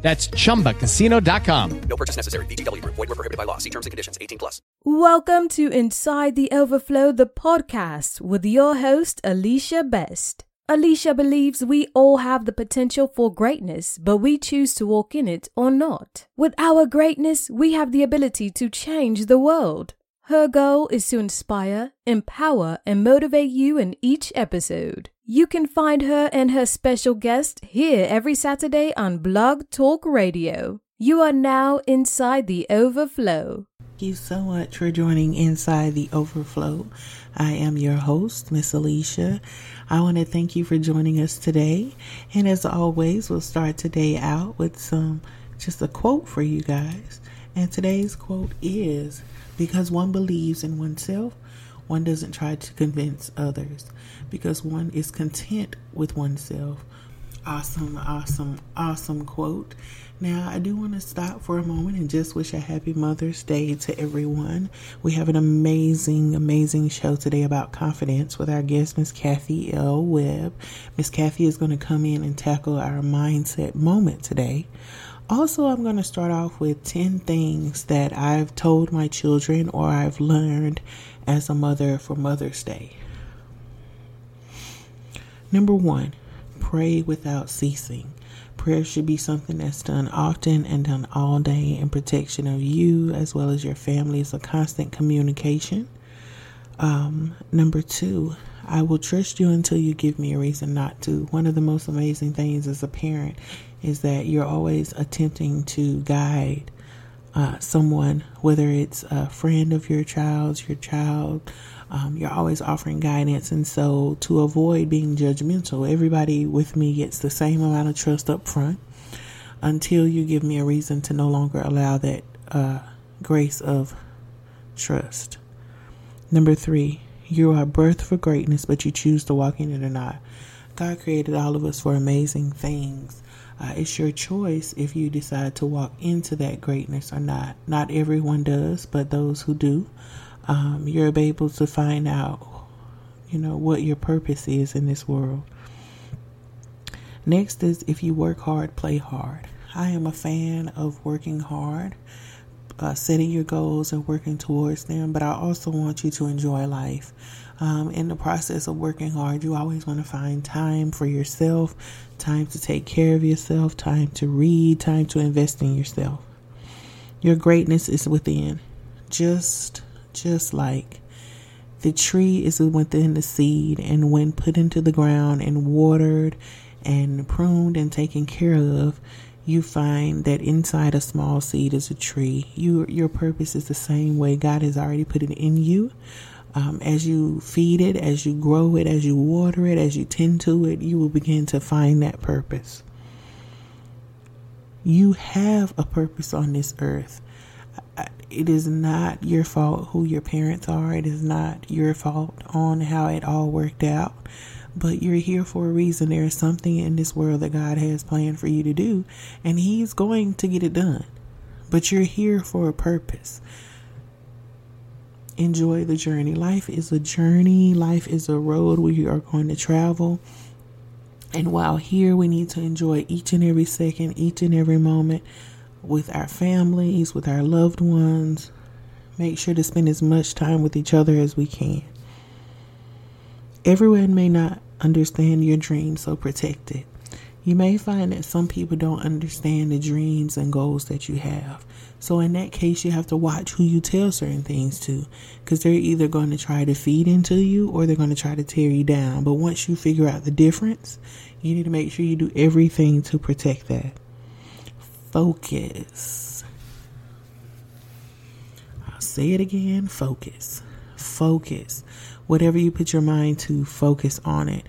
That's ChumbaCasino.com. No purchase necessary. VGW Group. Void where prohibited by law. See terms and conditions. 18+. Welcome to Inside the Overflow, the podcast with your host, Alicia Best. Alicia believes we all have the potential for greatness, but we choose to walk in it or not. With our greatness, we have the ability to change the world. Her goal is to inspire, empower, and motivate you in each episode. You can find her and her special guest here every Saturday on Blog Talk Radio. You are now Inside the Overflow. Thank you so much for joining Inside the Overflow. I am your host, Miss Alicia. I want to thank you for joining us today. And as always, we'll start today out with just a quote for you guys. And today's quote is, because one believes in oneself, one doesn't try to convince others because one is content with oneself. Awesome, awesome, awesome quote. Now, I do want to stop for a moment and just wish a happy Mother's Day to everyone. We have an amazing, amazing show today about confidence with our guest, Miss Kathy L. Webb. Miss Kathy is going to come in and tackle our mindset moment today. Also, I'm going to start off with 10 things that I've told my children or I've learned as a mother for Mother's Day. Number 1, pray without ceasing. Prayer should be something that's done often and done all day in protection of you as well as your family. It's a constant communication. Number 2, I will trust you until you give me a reason not to. One of the most amazing things as a parent is that you're always attempting to guide someone, whether it's a friend of your child, you're always offering guidance. And so to avoid being judgmental, everybody with me gets the same amount of trust up front until you give me a reason to no longer allow that grace of trust. Number 3, you are birthed for greatness, but you choose to walk in it or not. God created all of us for amazing things. It's your choice if you decide to walk into that greatness or not. Not everyone does, but those who do, you're able to find out, you know, what your purpose is in this world. Next is, if you work hard, play hard. I am a fan of working hard, setting your goals and working towards them, but I also want you to enjoy life. In the process of working hard, you always want to find time for yourself, time to take care of yourself, time to read, time to invest in yourself. Your greatness is within. Just like the tree is within the seed, and when put into the ground and watered and pruned and taken care of, you find that inside a small seed is a tree. Your purpose is the same way. God has already put it in you. As you feed it, as you grow it, as you water it, as you tend to it, you will begin to find that purpose. You have a purpose on this earth. It is not your fault who your parents are. It is not your fault on how it all worked out. But you're here for a reason. There is something in this world that God has planned for you to do, and He's going to get it done. But you're here for a purpose. Enjoy the journey. Life is a journey. Life is a road where you are going to travel. And while here, we need to enjoy each and every second, each and every moment with our families, with our loved ones. Make sure to spend as much time with each other as we can. Everyone may not understand your dream, so protect it. You may find that some people don't understand the dreams and goals that you have. So in that case, you have to watch who you tell certain things to, because they're either going to try to feed into you or they're going to try to tear you down. But once you figure out the difference, you need to make sure you do everything to protect that. Focus. I'll say it again. Focus. Focus. Whatever you put your mind to, focus on it.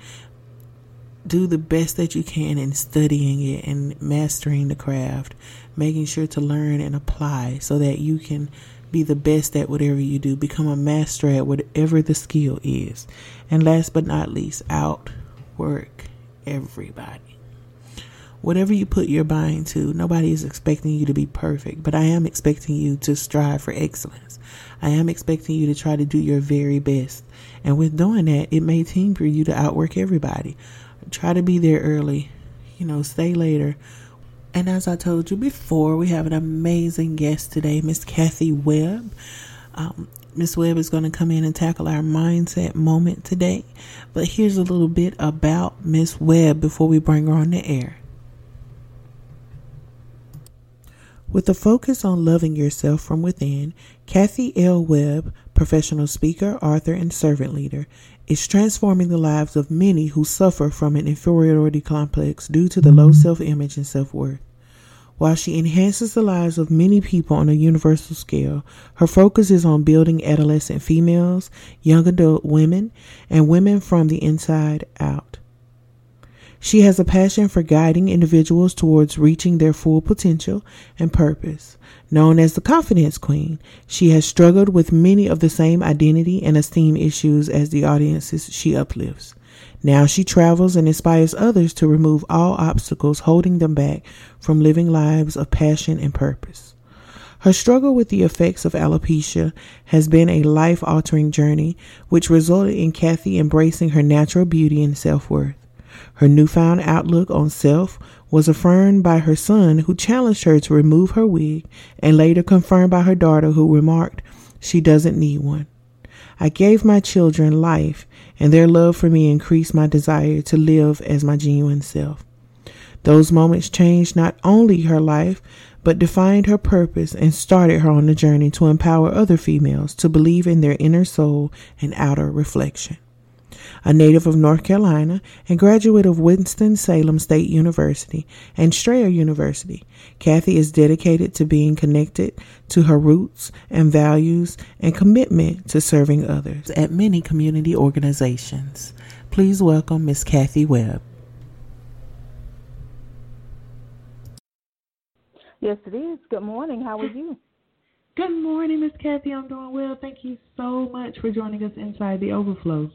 Do the best that you can in studying it and mastering the craft, making sure to learn and apply so that you can Be the best at whatever you do. Become a master at whatever the skill is. And last but not least, outwork everybody. Whatever you put your mind to, nobody is expecting you to be perfect, but I am expecting you to strive for excellence. I am expecting you to try to do your very best. And with doing that, it may seem for you to outwork everybody. Try to be there early, stay later. And as I told you before, we have an amazing guest today, Miss Kathy Webb. Miss Webb is going to come in and tackle our mindset moment today. But here's a little bit about Miss Webb before we bring her on the air. With a focus on loving yourself from within, Kathy L. Webb, professional speaker, author, and servant leader, is transforming the lives of many who suffer from an inferiority complex due to the low self-image and self-worth. While she enhances the lives of many people on a universal scale, her focus is on building adolescent females, young adult women, and women from the inside out. She has a passion for guiding individuals towards reaching their full potential and purpose. Known as the Confidence Queen, she has struggled with many of the same identity and esteem issues as the audiences she uplifts. Now she travels and inspires others to remove all obstacles holding them back from living lives of passion and purpose. Her struggle with the effects of alopecia has been a life-altering journey, which resulted in Kathy embracing her natural beauty and self-worth. Her newfound outlook on self was affirmed by her son, who challenged her to remove her wig, and later confirmed by her daughter, who remarked, "She doesn't need one. I gave my children life, and their love for me increased my desire to live as my genuine self." Those moments changed not only her life, but defined her purpose and started her on the journey to empower other females to believe in their inner soul and outer reflection. A native of North Carolina and graduate of Winston-Salem State University and Strayer University, Kathy is dedicated to being connected to her roots and values and commitment to serving others at many community organizations. Please welcome Miss Kathy Webb. Yes, it is. Good morning. How are you? Good morning, Miss Kathy. I'm doing well. Thank you so much for joining us inside the Overflow.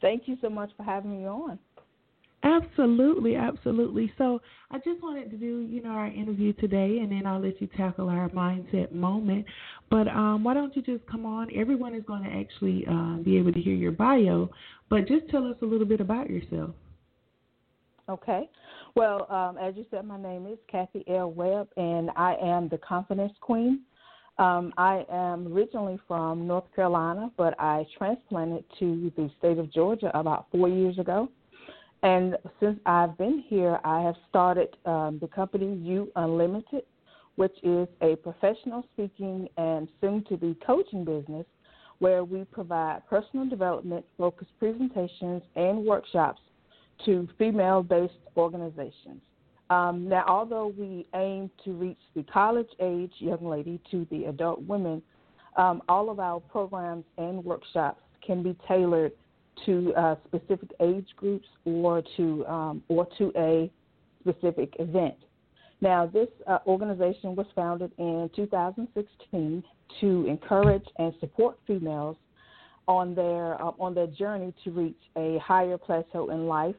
Thank you so much for having me on. Absolutely, absolutely. So I just wanted to do, our interview today, and then I'll let you tackle our mindset moment. But why don't you just come on? Everyone is going to actually be able to hear your bio, but just tell us a little bit about yourself. Okay. Well, as you said, my name is Kathy L. Webb, and I am the Confidence Queen. I am originally from North Carolina, but I transplanted to the state of Georgia about 4 years ago. And since I've been here, I have started the company You Unlimited, which is a professional speaking and soon-to-be coaching business where we provide personal development, focused presentations, and workshops to female-based organizations. Now, although we aim to reach the college-age young lady to the adult women, all of our programs and workshops can be tailored to specific age groups or to a specific event. Now, this organization was founded in 2016 to encourage and support females on their journey to reach a higher plateau in life,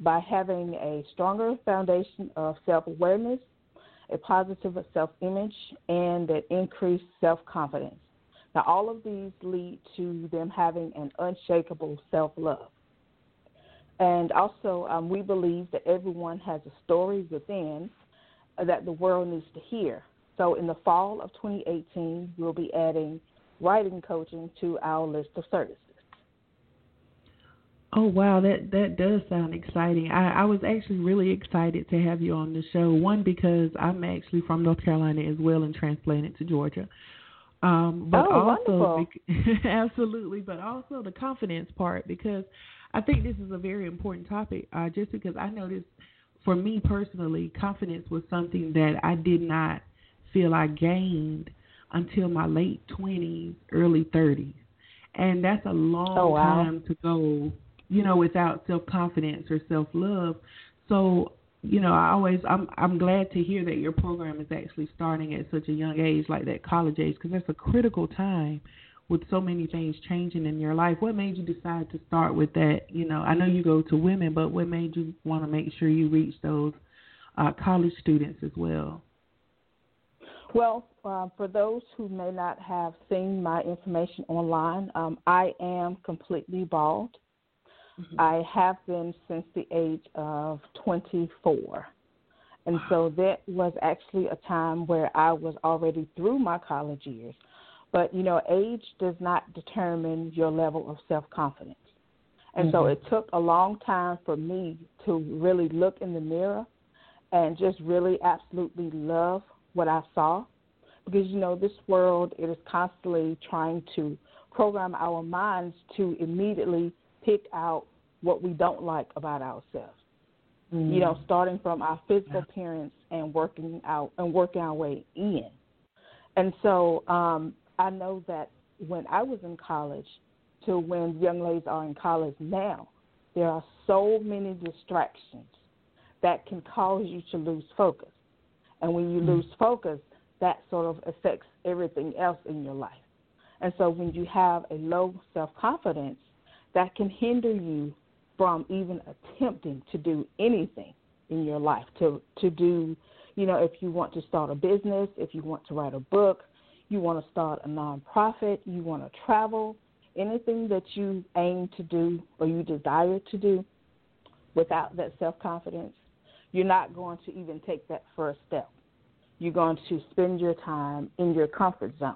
by having a stronger foundation of self-awareness, a positive self-image, and an increased self-confidence. Now, all of these lead to them having an unshakable self-love. And also, we believe that everyone has a story within that the world needs to hear. So in the fall of 2018, we'll be adding writing coaching to our list of services. Oh, wow, that does sound exciting. I was actually really excited to have you on the show, one, because I'm actually from North Carolina as well and transplanted to Georgia. Absolutely, but also the confidence part, because I think this is a very important topic, just because I noticed for me personally, confidence was something that I did not feel I gained until my late 20s, early 30s. And that's a long time to go without self-confidence or self-love. So you know, I'm glad to hear that your program is actually starting at such a young age, like that college age, because that's a critical time with so many things changing in your life. What made you decide to start with that? You know, I know you go to women, but what made you want to make sure you reach those college students as well? Well, for those who may not have seen my information online, I am completely bald. Mm-hmm. I have been since the age of 24. And wow. So that was actually a time where I was already through my college years. But, you know, age does not determine your level of self-confidence. And mm-hmm. So it took a long time for me to really look in the mirror and just really absolutely love what I saw. Because, you know, this world, it is constantly trying to program our minds to immediately pick out what we don't like about ourselves. Mm-hmm. You know, starting from our physical appearance and working our way in. And so I know that when I was in college to when young ladies are in college now, there are so many distractions that can cause you to lose focus. And when you mm-hmm. lose focus, that sort of affects everything else in your life. And so when you have a low self-confidence, that can hinder you from even attempting to do anything in your life, to do, you know, if you want to start a business, if you want to write a book, you want to start a nonprofit, you want to travel, anything that you aim to do or you desire to do without that self-confidence, you're not going to even take that first step. You're going to spend your time in your comfort zone,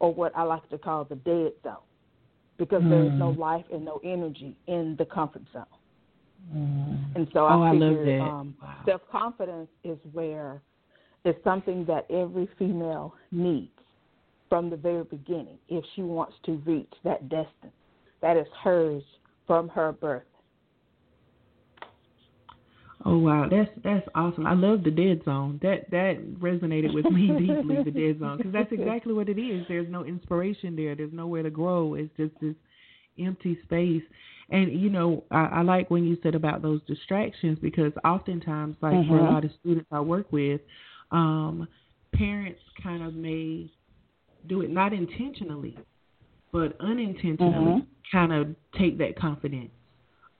or what I like to call the dead zone. Because there is no life and no energy in the comfort zone. Mm. And so I figured wow. Self-confidence is where it's something that every female needs from the very beginning if she wants to reach that destiny that is hers from her birth. Oh, wow. That's awesome. I love the dead zone. That resonated with me deeply, the dead zone, because that's exactly what it is. There's no inspiration there. There's nowhere to grow. It's just this empty space. And, you know, I like when you said about those distractions, because oftentimes, like mm-hmm. for a lot of students I work with, parents kind of may do it not intentionally, but unintentionally mm-hmm. kind of take that confidence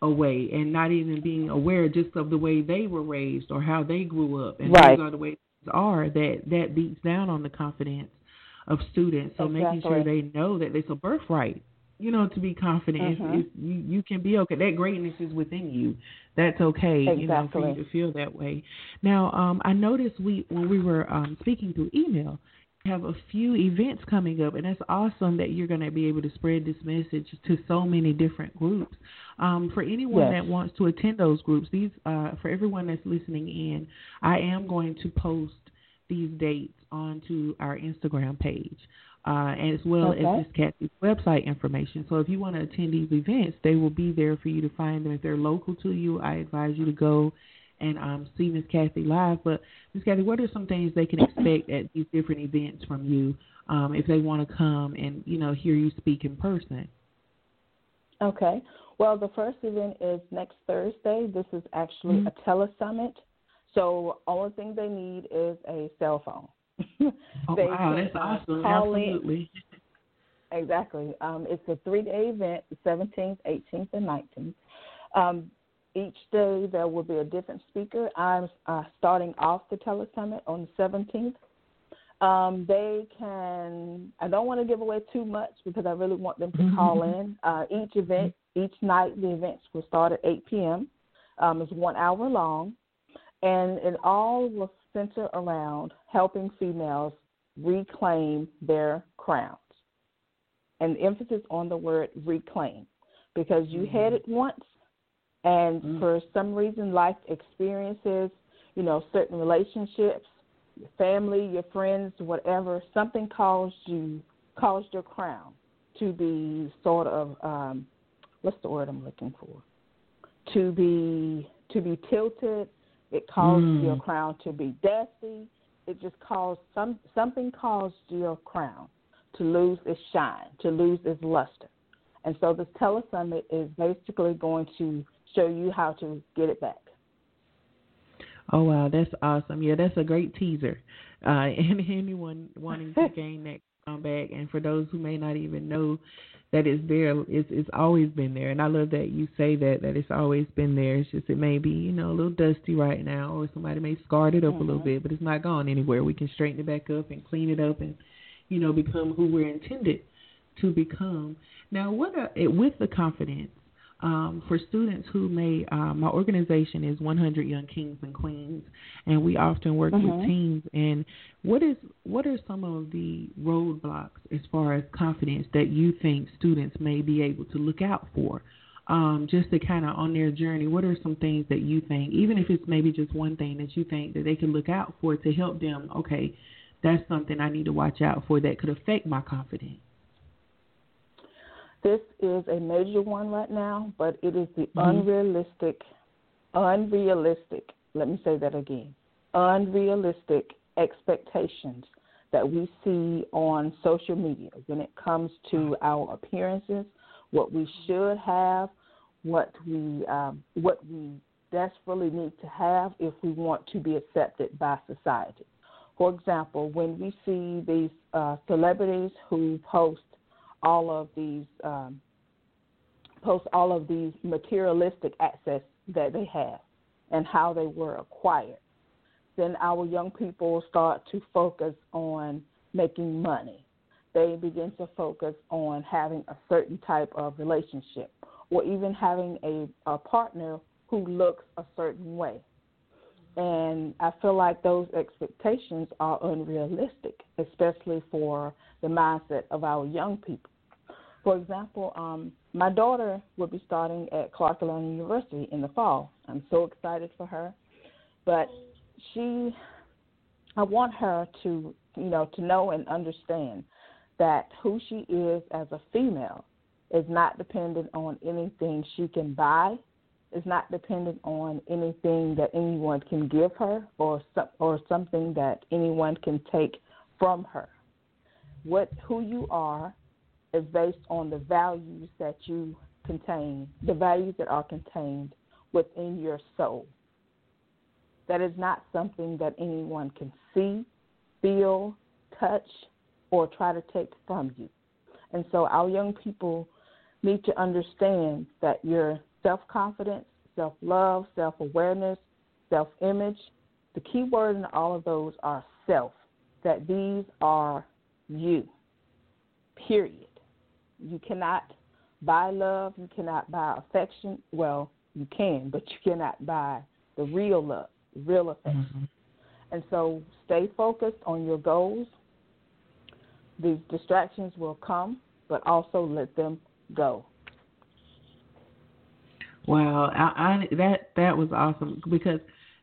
away, and not even being aware just of the way they were raised or how they grew up, and right. those are the ways are that beats down on the confidence of students. So exactly. Making sure they know that it's a birthright, you know, to be confident. Mm-hmm. You can be okay. That greatness is within you. That's okay, exactly. You know, for you to feel that way. Now, I noticed when we were speaking through email, have a few events coming up, and that's awesome that you're going to be able to spread this message to so many different groups. For anyone yes. that wants to attend those groups, these for everyone that's listening in, I am going to post these dates onto our Instagram page as well okay. as Miss Kathy's website information. So if you want to attend these events, they will be there for you to find them. If they're local to you, I advise you to go and see Miss Kathy live. But Miss Kathy, what are some things they can expect at these different events from you if they want to come and, you know, hear you speak in person? Okay. Well, the first event is next Thursday. This is actually mm-hmm. a telesummit. So only thing they need is a cell phone. Oh, wow, that's awesome. Absolutely. Exactly. It's a 3-day event, the 17th, 18th, and 19th. Each day there will be a different speaker. I'm starting off the telesummit on the 17th. I don't want to give away too much because I really want them to call in. Each night the events will start at 8 p.m. It's 1 hour long. And it all will center around helping females reclaim their crowns. And the emphasis on the word reclaim, because you had it once. And mm-hmm. for some reason, life experiences, you know, certain relationships, your family, your friends, whatever, something caused your crown to be sort of, what's the word I'm looking for? To be tilted. It caused your crown to be dusty. It just caused something caused your crown to lose its shine, to lose its luster. And so this telesummit is basically going to show you how to get it back. Oh, wow, that's awesome. Yeah, that's a great teaser. And anyone wanting to gain that comeback, and for those who may not even know that it's there, it's always been there. And I love that you say that it's always been there. It's just it may be, a little dusty right now, or somebody may scarred it up a little bit, but it's not gone anywhere. We can straighten it back up and clean it up and, become who we're intended to become. Now, with the confidence, for students who may, my organization is 100 Young Kings and Queens, and we often work with teens. And what are some of the roadblocks as far as confidence that you think students may be able to look out for, just to kind of on their journey? What are some things that you think, even if it's maybe just one thing that you think that they can look out for to help them? Okay, that's something I need to watch out for that could affect my confidence. This is a major one right now, but it is the unrealistic, let me say that again, unrealistic expectations that we see on social media when it comes to our appearances, what we should have, what we desperately need to have if we want to be accepted by society. For example, when we see these celebrities who post all of these materialistic assets that they have and how they were acquired, then our young people start to focus on making money. They begin to focus on having a certain type of relationship or even having a partner who looks a certain way. And I feel like those expectations are unrealistic, especially for the mindset of our young people. For example, my daughter will be starting at Clark Atlanta University in the fall. I'm so excited for her. But I want her to know and understand that who she is as a female is not dependent on anything she can buy, is not dependent on anything that anyone can give her or something that anyone can take from her. Who you are is based on the values that you contain, the values that are contained within your soul. That is not something that anyone can see, feel, touch, or try to take from you. And so our young people need to understand that your self-confidence, self-love, self-awareness, self-image, the key word in all of those are self, that these are you, period. You cannot buy love. You cannot buy affection. Well, you can, but you cannot buy the real love, real affection. And so stay focused on your goals. These distractions will come, but also let them go. Wow, that was awesome, because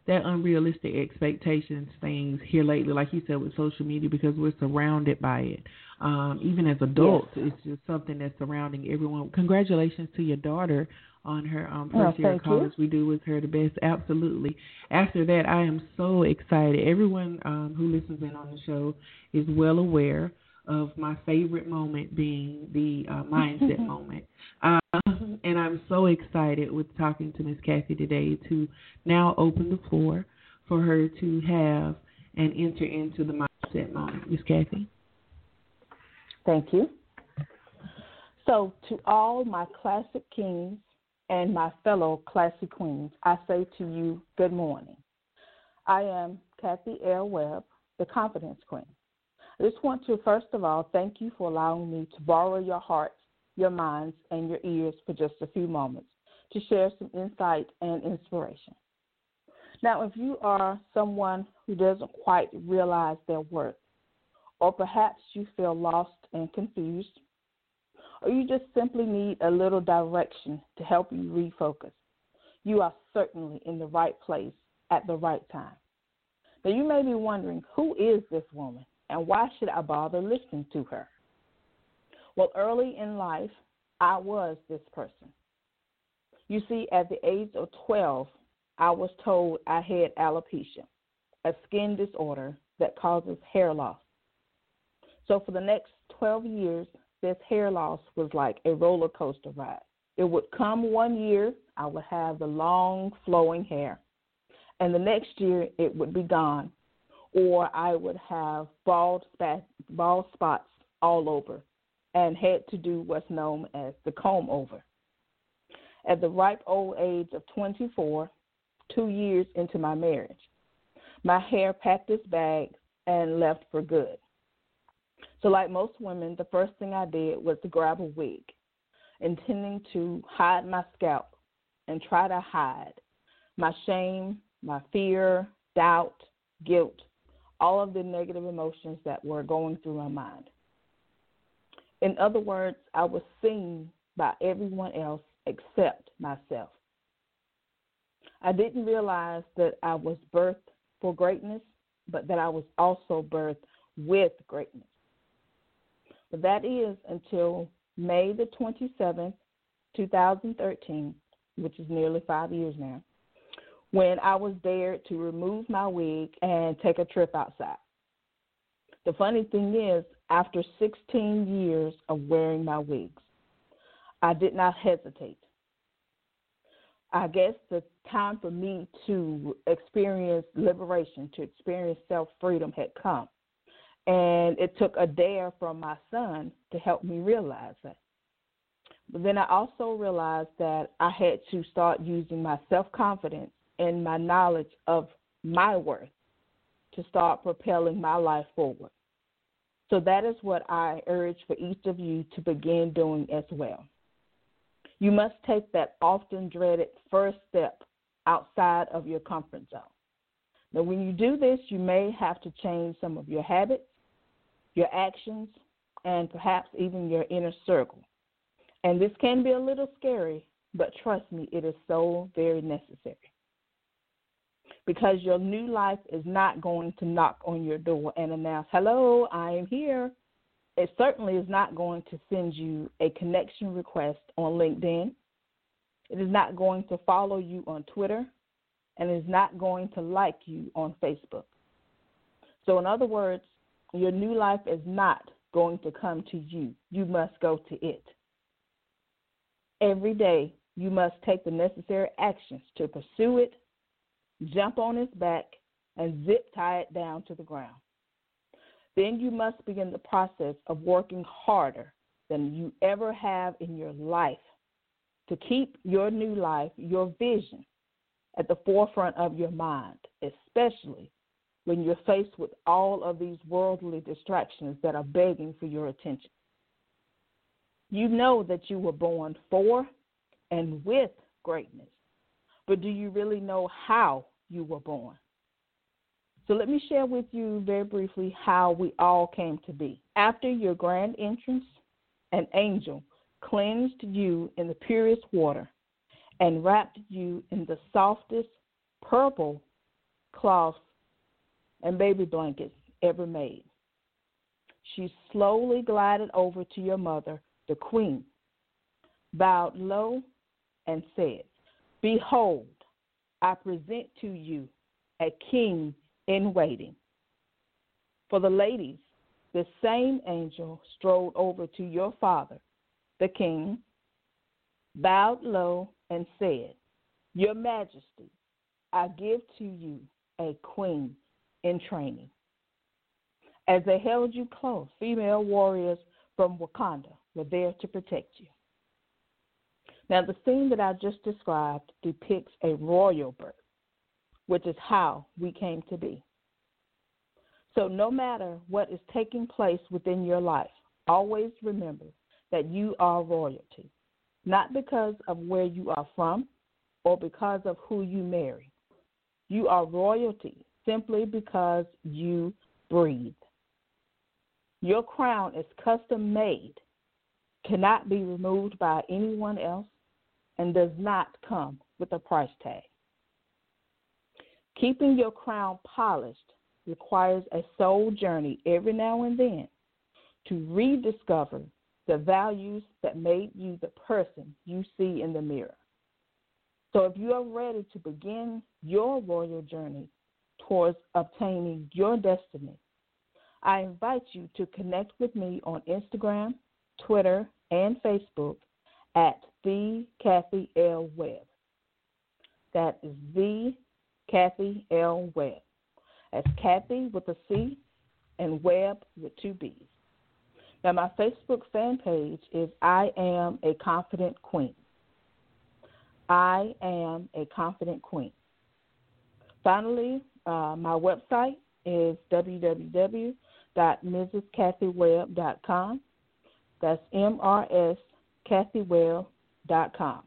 that unrealistic expectations things here lately, like you said, with social media, because we're surrounded by it. Even as adults, It's just something that's surrounding everyone. Congratulations to your daughter on her first year of college. We do wish her the best. Absolutely. After that, I am so excited. Everyone who listens in on the show is well aware of my favorite moment being the mindset moment. And I'm so excited with talking to Miss Kathy today to now open the floor for her to have and enter into the mindset moment. Miss Kathy. Thank you. So to all my classic kings and my fellow classic queens, I say to you, good morning. I am Kathy L. Webb, the Confidence Queen. I just want to, first of all, thank you for allowing me to borrow your hearts, your minds, and your ears for just a few moments to share some insight and inspiration. Now, if you are someone who doesn't quite realize their worth, or perhaps you feel lost and confused, or you just simply need a little direction to help you refocus, you are certainly in the right place at the right time. Now, you may be wondering, who is this woman, and why should I bother listening to her? Well, early in life, I was this person. You see, at the age of 12, I was told I had alopecia, a skin disorder that causes hair loss. So for the next 12 years, this hair loss was like a roller coaster ride. It would come one year, I would have the long flowing hair. and the next year it would be gone, or I would have bald spots all over and had to do what's known as the comb over. At the ripe old age of 24, 2 years into my marriage, my hair packed its bag and left for good. So like most women, the first thing I did was to grab a wig, intending to hide my scalp and try to hide my shame, my fear, doubt, guilt, all of the negative emotions that were going through my mind. In other words, I was seen by everyone else except myself. I didn't realize that I was birthed for greatness, but that I was also birthed with greatness. But that is until May the 27th, 2013, which is nearly 5 years now, when I was dared to remove my wig and take a trip outside. The funny thing is, after 16 years of wearing my wigs, I did not hesitate. I guess the time for me to experience liberation, to experience self-freedom had come. And it took a dare from my son to help me realize that. But then I also realized that I had to start using my self-confidence and my knowledge of my worth to start propelling my life forward. So that is what I urge for each of you to begin doing as well. You must take that often dreaded first step outside of your comfort zone. Now, when you do this, you may have to change some of your habits, your actions, and perhaps even your inner circle. And this can be a little scary, but trust me, it is so very necessary. Because your new life is not going to knock on your door and announce, hello, I am here. It certainly is not going to send you a connection request on LinkedIn. It is not going to follow you on Twitter, and is not going to like you on Facebook. So in other words, your new life is not going to come to you. You must go to it. Every day, you must take the necessary actions to pursue it, jump on its back, and zip tie it down to the ground. Then you must begin the process of working harder than you ever have in your life to keep your new life, your vision, at the forefront of your mind, especially when you're faced with all of these worldly distractions that are begging for your attention. You know that you were born for and with greatness, but do you really know how you were born? So let me share with you very briefly how we all came to be. After your grand entrance, an angel cleansed you in the purest water and wrapped you in the softest purple cloths and baby blankets ever made. She slowly glided over to your mother, the queen, bowed low, and said, behold, I present to you a king in waiting. For the ladies, the same angel strode over to your father, the king, bowed low, and said, your majesty, I give to you a queen in training. As they held you close, female warriors from Wakanda were there to protect you. Now, the scene that I just described depicts a royal birth, which is how we came to be. So no matter what is taking place within your life, always remember that you are royalty. Not because of where you are from or because of who you marry. You are royalty simply because you breathe. Your crown is custom made, cannot be removed by anyone else, and does not come with a price tag. Keeping your crown polished requires a soul journey every now and then to rediscover the values that made you the person you see in the mirror. So if you are ready to begin your royal journey towards obtaining your destiny, I invite you to connect with me on Instagram, Twitter, and Facebook at The Kathy L. Webb. That is The Kathy L. Webb. That's Kathy with a C and Webb with two B's. Now, my Facebook fan page is I Am a Confident Queen. I Am a Confident Queen. Finally, my website is www.mrscathywebb.com. That's mrscathywebb.com.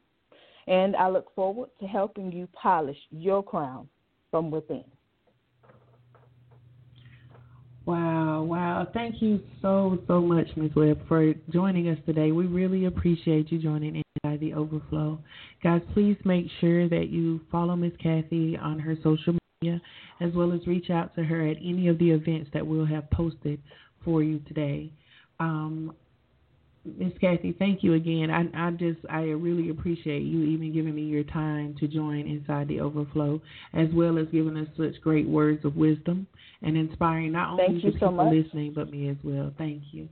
And I look forward to helping you polish your crown from within. Wow. Thank you so much, Ms. Webb, for joining us today. We really appreciate you joining Inside the Overflow. Guys, please make sure that you follow Ms. Kathy on her social media, as well as reach out to her at any of the events that we'll have posted for you today. Ms. Kathy, thank you again. I really appreciate you even giving me your time to join Inside the Overflow, as well as giving us such great words of wisdom and inspiring not only the people listening, but me as well. Thank you.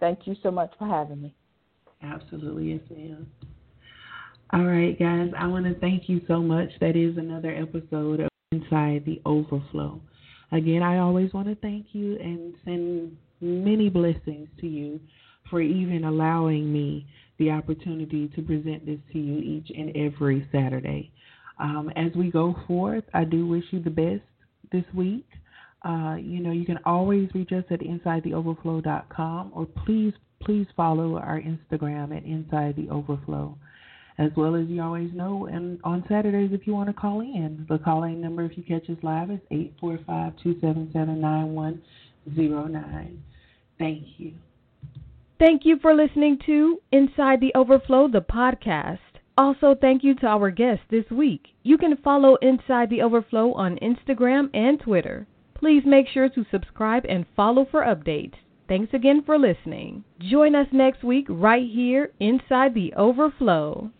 Thank you so much for having me. Absolutely, yes, ma'am. All right, guys, I want to thank you so much. That is another episode of Inside the Overflow. Again, I always want to thank you and send many blessings to you for even allowing me the opportunity to present this to you each and every Saturday. As we go forth, I do wish you the best this week. You can always reach us at InsideTheOverflow.com, or please follow our Instagram at InsideTheOverflow. As well as you always know, and on Saturdays, if you want to call in, the call-in number, if you catch us live, is 845-277-9109. Thank you. Thank you for listening to Inside the Overflow, the podcast. Also, thank you to our guests this week. You can follow Inside the Overflow on Instagram and Twitter. Please make sure to subscribe and follow for updates. Thanks again for listening. Join us next week right here, Inside the Overflow.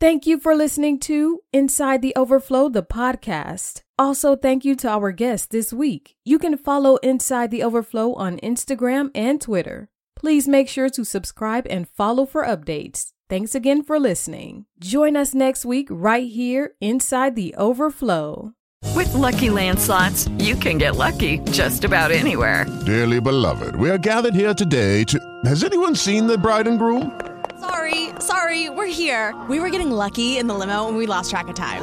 Thank you for listening to Inside the Overflow, the podcast. Also, thank you to our guests this week. You can follow Inside the Overflow on Instagram and Twitter. Please make sure to subscribe and follow for updates. Thanks again for listening. Join us next week right here, Inside the Overflow. With Lucky Land Slots, you can get lucky just about anywhere. Dearly beloved, we are gathered here today to... Has anyone seen the bride and groom? Sorry, we're here. We were getting lucky in the limo and we lost track of time.